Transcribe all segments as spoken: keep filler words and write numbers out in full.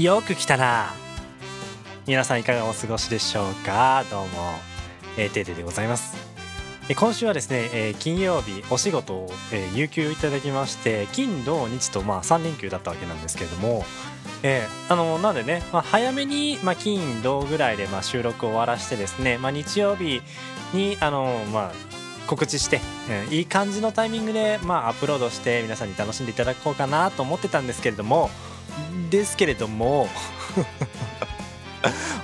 よく来たな。皆さんいかがお過ごしでしょうか。どうも、えー、てぃてぃでございます。今週はですね、えー、金曜日お仕事を、えー、有給いただきまして、金土日と、まあ、さん連休だったわけなんですけれども、えー、あのなんでね、まあ、早めに、まあ、金土ぐらいで、まあ、収録を終わらしてですね、まあ、日曜日にあの、まあ、告知して、うん、いい感じのタイミングで、まあ、アップロードして皆さんに楽しんでいただこうかなと思ってたんですけれどもですけれども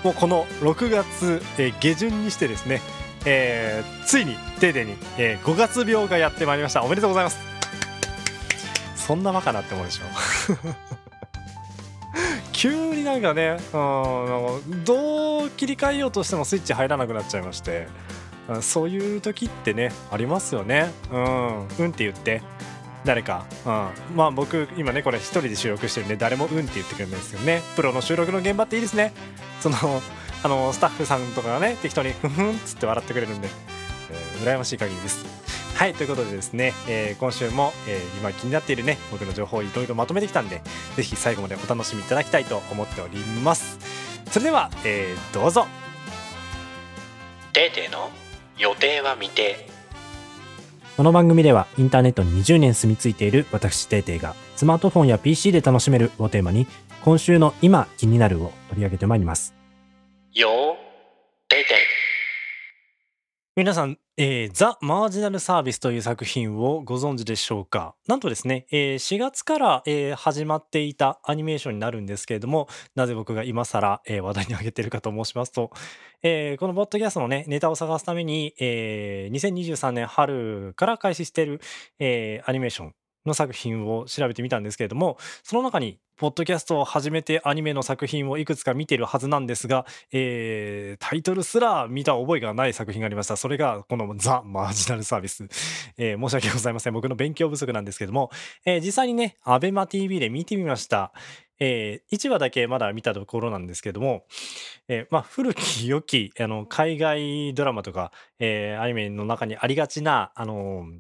もうこのろくがつ、えー、下旬にしてですね、えー、ついに丁寧に、えー、ごがつ病がやってまいりました。おめでとうございます。そんなバカなって思うでしょ急になんかね、うん、どう切り替えようとしてもスイッチ入らなくなっちゃいまして、そういう時ってねありますよね。うん、うんって言って誰か、うん、まあ僕今ねこれ一人で収録してるんで誰もうんって言ってくれないですよね。プロの収録の現場っていいですね。そのあのスタッフさんとかがね適当にふふんっつって笑ってくれるんで、えー、羨ましい限りです。はい、ということでですね、えー、今週も、えー、今気になっているね僕の情報をいろいろまとめてきたんで、ぜひ最後までお楽しみいただきたいと思っております。それでは、えー、どうぞ。てぃてぃの予定は未定。この番組ではインターネットににじゅうねん住み着いている私てぃてぃがスマートフォンや ピーシー で楽しめるをテーマに今週の今気になるを取り上げてまいります。よーてぃてぃ、皆さん、えー、ザ・マージナルサービスという作品をご存知でしょうか。なんとですね、えー、しがつから、えー、始まっていたアニメーションになるんですけれども、なぜ僕が今更、えー、話題に挙げているかと申しますと、えー、このポッドキャストのねネタを探すために、えー、にせんにじゅうさんねん春から開始している、えー、アニメーションの作品を調べてみたんですけれども、その中にポッドキャストを始めてアニメの作品をいくつか見ているはずなんですが、えー、タイトルすら見た覚えがない作品がありました。それがこのザ・マージナルサービス、えー、申し訳ございません、僕の勉強不足なんですけども、えー、実際にねアベマ ティービー で見てみました。えー、いちわだけまだ見たところなんですけども、えーまあ、古き良きあの海外ドラマとか、えー、アニメの中にありがちなあのー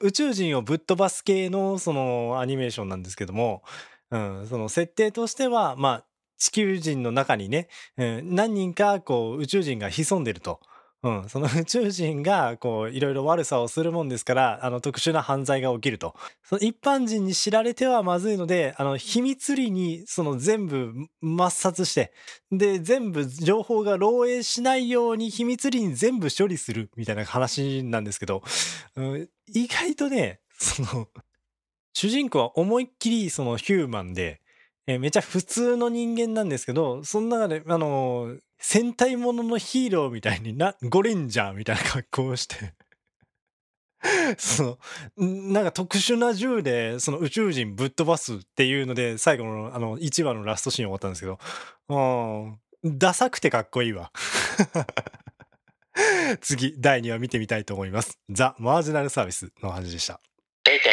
宇宙人をぶっ飛ばす系のそのアニメーションなんですけども、うん、その設定としては、まあ、地球人の中にね、うん、何人かこう宇宙人が潜んでると、うん、その宇宙人がこういろいろ悪さをするもんですから、あの特殊な犯罪が起きると。その一般人に知られてはまずいので、あの秘密裏にその全部抹殺して、で全部情報が漏洩しないように秘密裏に全部処理するみたいな話なんですけど、うん、意外とねその主人公は思いっきりそのヒューマンで、えめちゃ普通の人間なんですけど、その中であのー戦隊もののヒーローみたいになゴレンジャーみたいな格好をしてそのなんか特殊な銃でその宇宙人ぶっ飛ばすっていうので、最後のあのいちわのラストシーン終わったんですけど、うん、ダサくてかっこいいわ次だいにわ見てみたいと思います。ザ・マージナルサービスの話でした。てぃてぃ。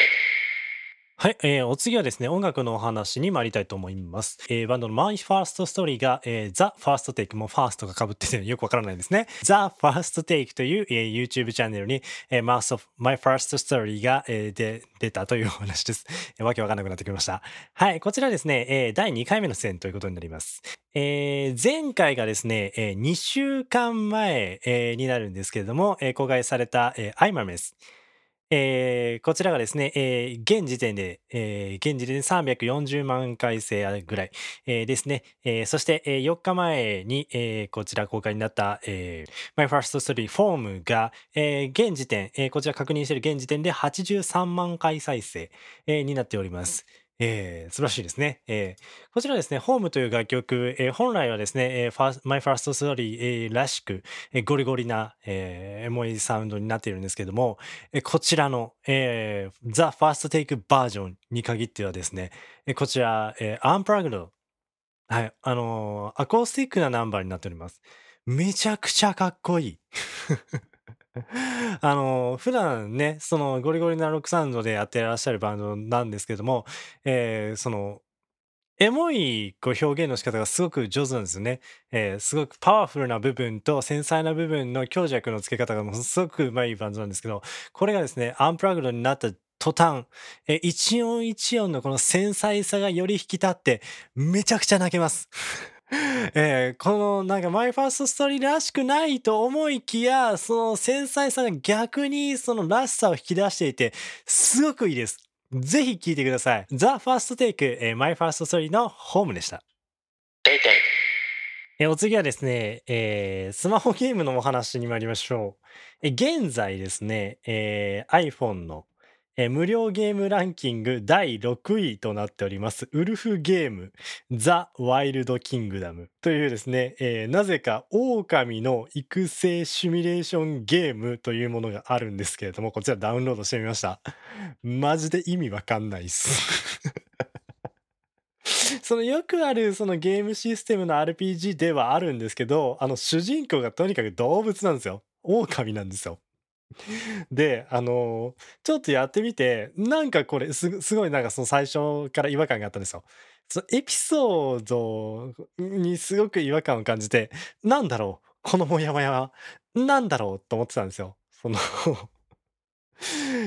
はい、えー、お次はですね音楽のお話に参りたいと思います。えー、バンドの My First Story が、えー、The First Take もファーストが被っててよくわからないですね。 The First Take という、えー、YouTube チャンネルに、えー、My First Story が、えー、で出たというお話です。えー、わけわかんなくなってきました。はい、こちらですね、えー、だいにかいめの出演ということになります。えー、前回がですね、えー、にしゅうかんまえ、えー、になるんですけれども、えー、公開された、えー、I'm a Mess、えー、こちらがですね、えー、現時点で、えー、現時点でさんびゃくよんじゅうまんかいせいぐらい、えー、ですね、えー、そして、えー、よっかまえに、えー、こちら公開になった、えー、My First Story フォームが、えー、現時点、えー、こちら確認している現時点ではちじゅうさんまんかいさいせい、えー、になっております。えー、素晴らしいですね。えー、こちらですね、ホームという楽曲、えー、本来はですね、えー、My First Story、えー、らしく、えー、ゴリゴリな、えー、エモいサウンドになっているんですけども、えー、こちらの、えー、The First Take バージョンに限ってはですね、えー、こちら、えー、Unplugged、はい、あのー、アコースティックなナンバーになっております。めちゃくちゃかっこいい。あの普段ねそのゴリゴリなロックサウンドでやってらっしゃるバンドなんですけども、えー、そのエモいこう表現の仕方がすごく上手なんですよね。えー、すごくパワフルな部分と繊細な部分の強弱のつけ方がものすごくうまいバンドなんですけど、これがですねアンプラグドになった途端、えー、一音一音のこの繊細さがより引き立ってめちゃくちゃ泣けますえー、このなんかマイファーストストーリーらしくないと思いきや、その繊細さが逆にそのらしさを引き出していてすごくいいです。ぜひ聞いてください。 The First Take、えー、My First Story のホームでした。えー、お次はですね、えー、スマホゲームのお話に参りましょう。えー、現在ですね、えー、iPhone の無料ゲームランキングだいろくいとなっておりますウルフゲームザ・ワイルド・キングダムというですね、えー、なぜか狼の育成シミュレーションゲームというものがあるんですけれども、こちらダウンロードしてみました。マジで意味わかんないっすそのよくあるそのゲームシステムの アールピージー ではあるんですけど、あの主人公がとにかく動物なんですよ。狼なんですよ。であのー、ちょっとやってみて、なんかこれ す, すごいなんかその最初から違和感があったんですよ。そのエピソードにすごく違和感を感じて、なんだろうこのモヤモヤはなんだろうと思ってたんですよ。その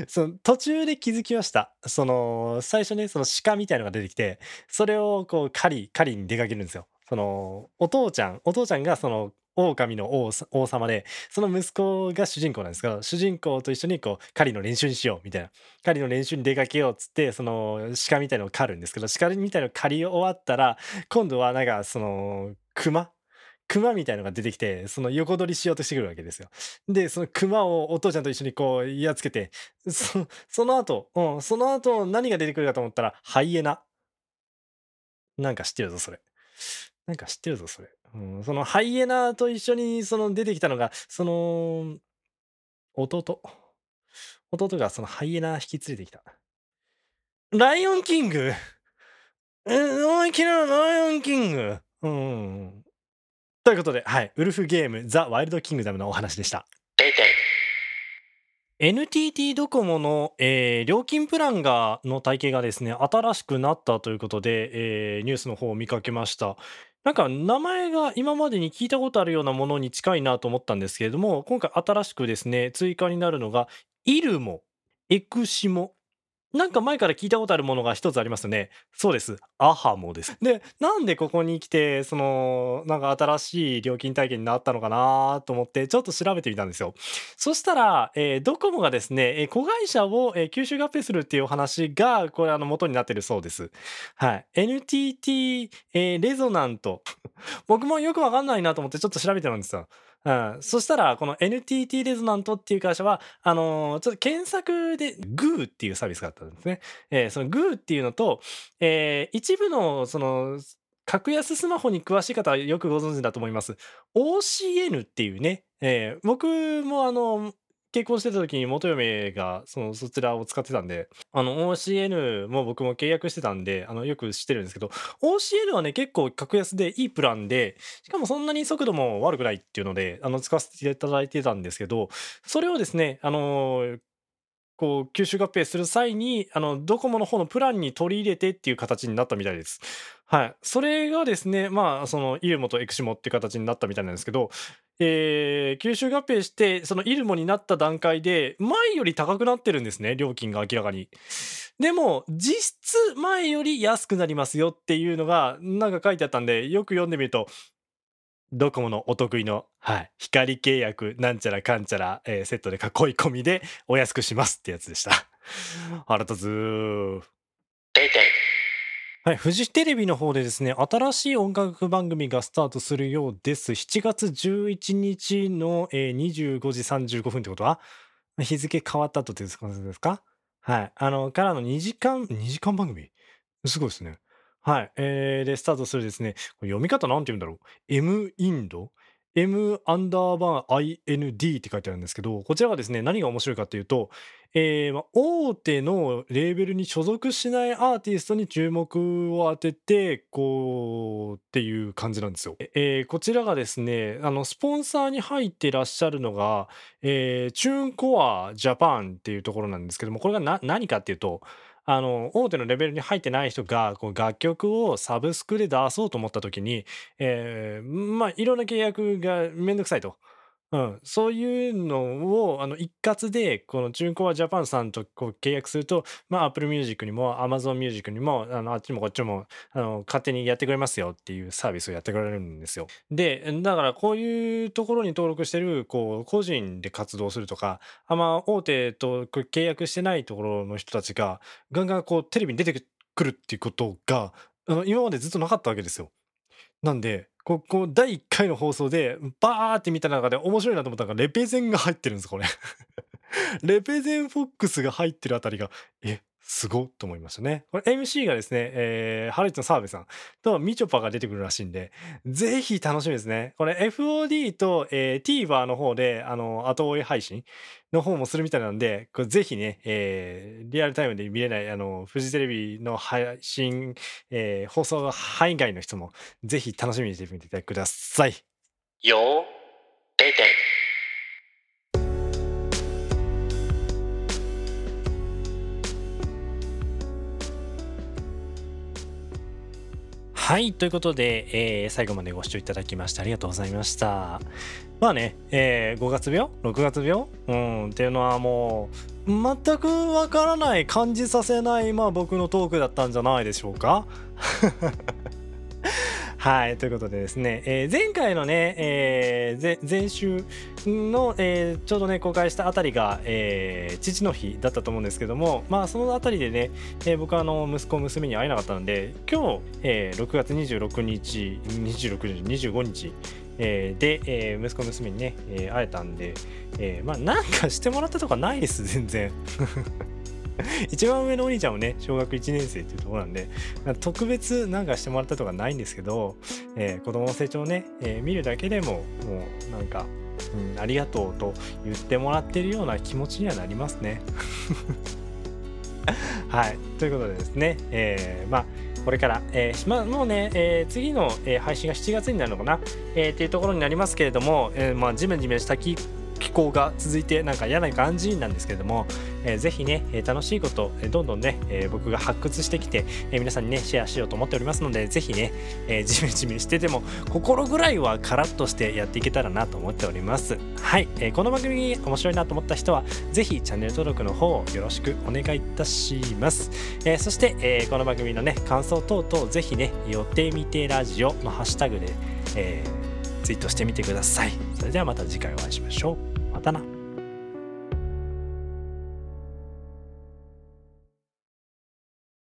その途中で気づきました。その最初ね、その鹿みたいのが出てきて、それをこう狩り狩りに出かけるんですよ。そのお父ちゃんお父ちゃんがその狼の 王, 王様で、その息子が主人公なんですが、主人公と一緒にこう狩りの練習にしようみたいな、狩りの練習に出かけようっつって、その鹿みたいのを狩るんですけど、鹿みたいのを狩り終わったら今度はなんかその熊熊みたいのが出てきて、その横取りしようとしてくるわけですよ。でその熊をお父ちゃんと一緒にこうやっつけて、 そ, その後、うん、その後何が出てくるかと思ったらハイエナ。なんか知ってるぞそれなんか知ってるぞそれ、うん、そのハイエナと一緒にその出てきたのが、その弟弟がそのハイエナ引き連れてきた。ライオンキング、うん、思い切りのライオンキング、うん、ということで、はい、ウルフゲームザ・ワイルド・キングダムのお話でした。エヌティーティー ドコモの、えー、料金プランがの体系がですね、新しくなったということで、えー、ニュースの方を見かけました。なんか名前が今までに聞いたことあるようなものに近いなと思ったんですけれども、今回新しくですね追加になるのがイルモ、エクシモ、なんか前から聞いたことあるものが一つありますよね。そうです、アハモです。でなんでここに来てそのなんか新しい料金体系になったのかなと思ってちょっと調べてみたんですよ。そしたら、えー、ドコモがですね子会社を、えー、吸収合併するっていうお話がこれあの元になってるそうです。はい、エヌティーティー、えー、レゾナント僕もよくわかんないなと思ってちょっと調べてたんですよ。うん、そしたらこの エヌティーティー レゾナントっていう会社はあのー、ちょっと検索で グー っていうサービスがあったんですね。えー、その グー っていうのと、えー、一部のその格安スマホに詳しい方はよくご存知だと思います オーシーエヌ っていうね、えー、僕もあの結婚してた時に元嫁がそのそちらを使ってたんで、あの オーシーエヌ も僕も契約してたんであのよく知ってるんですけど、 オーシーエヌ はね結構格安でいいプランで、しかもそんなに速度も悪くないっていうのであの使わせていただいてたんですけど、それをですねあのーこう吸収合併する際にあのドコモの方のプランに取り入れてっていう形になったみたいです。はい、それがですねまあそのイルモとエクシモっていう形になったみたいなんですけど、えー、吸収合併してそのイルモになった段階で前より高くなってるんですね、料金が明らかに。でも実質前より安くなりますよっていうのがなんか書いてあったんで、よく読んでみるとドコモのお得意の、はい、光契約なんちゃらかんちゃら、えー、セットで囲い込みでお安くしますってやつでした。腹立つー。はい、フジテレビの方でですね新しい音楽番組がスタートするようです。しちがつじゅういちにちの、えー、にじゅうごじさんじゅうごふんってことは日付変わった後って感じですか。はい、あのからのにじかんにじかん番組すごいですね。はい、えー、でスタートするですね、読み方なんて言うんだろう、 M インド M アンダーバー アイエヌディー って書いてあるんですけど、こちらがですね何が面白いかっていうと、えーま、大手のレーベルに所属しないアーティストに注目を当ててこうっていう感じなんですよ。えー、こちらがですねあのスポンサーに入っていらっしゃるのが、えー、チューンコアジャパンっていうところなんですけども、これがな何かっていうとあの大手のレベルに入ってない人がこう楽曲をサブスクで出そうと思った時に、えー、まあいろんな契約がめんどくさいと、うん、そういうのをあの一括でこの中古はジャパンさんとこう契約すると、まあ、Apple Music にも Amazon Music にもあのあっちもこっちもあの勝手にやってくれますよっていうサービスをやってくれるんですよ。でだからこういうところに登録してるこう個人で活動するとか、あんま大手と契約してないところの人たちがガンガンこうテレビに出てくるっていうことがあの今までずっとなかったわけですよ。なんでここだいいっかいの放送でバーって見た中で面白いなと思ったのがレペゼンが入ってるんですこれレペゼンフォックスが入ってるあたりがえすごっと思いましたね。これ エムシー がですね、えー、ハライチの澤部さんとみちょぱが出てくるらしいんでぜひ楽しみですね。これ エフオーディー と、えー、TVer の方であの後追い配信の方もするみたいなんでこれぜひね、えー、リアルタイムで見れないあのフジテレビの配信、えー、放送範囲外の人もぜひ楽しみにしてみてくださいよ。出てはいということで、えー、最後までご視聴いただきましてありがとうございました。まあね、えー、ごがつびょうろくがつびょう、うん、っていうのはもう全くわからない感じさせない、まあ、僕のトークだったんじゃないでしょうか。はいということでですね、えー、前回のね、えー、前週の、えー、ちょうどね公開したあたりが、えー、父の日だったと思うんですけども、まあそのあたりでね、えー、僕はあの息子娘に会えなかったので今日、えー、ろくがつにじゅうろくにち、にじゅうろくにち、にじゅうごにちえー、で、えー、息子娘にね、えー、会えたんで、えー、まあなんかしてもらったとかないです全然。一番上のお兄ちゃんもねしょうがくいちねんせいっていうところなんで特別なんかしてもらったとかないんですけど、えー、子供の成長をね、えー、見るだけでももうなんか、うん、ありがとうと言ってもらってるような気持ちにはなりますね。はいということでですね、えー、まあこれから、えーまあ、もうね、えー、次の、えー、配信がしちがつになるのかな、えー、っていうところになりますけれども、えー、まあジメジメした気気候が続いてなんか嫌な感じなんですけれども、えー、ぜひね、えー、楽しいこと、えー、どんどんね、えー、僕が発掘してきて、えー、皆さんにねシェアしようと思っておりますのでぜひね、えー、ジメジメしてても心ぐらいはカラッとしてやっていけたらなと思っております。はい、えー、この番組面白いなと思った人はぜひチャンネル登録の方をよろしくお願いいたします。えー、そして、えー、この番組のね感想等々ぜひね寄ってみてラジオのハッシュタグで、えー、ツイートしてみてください。それではまた次回お会いしましょう。またな。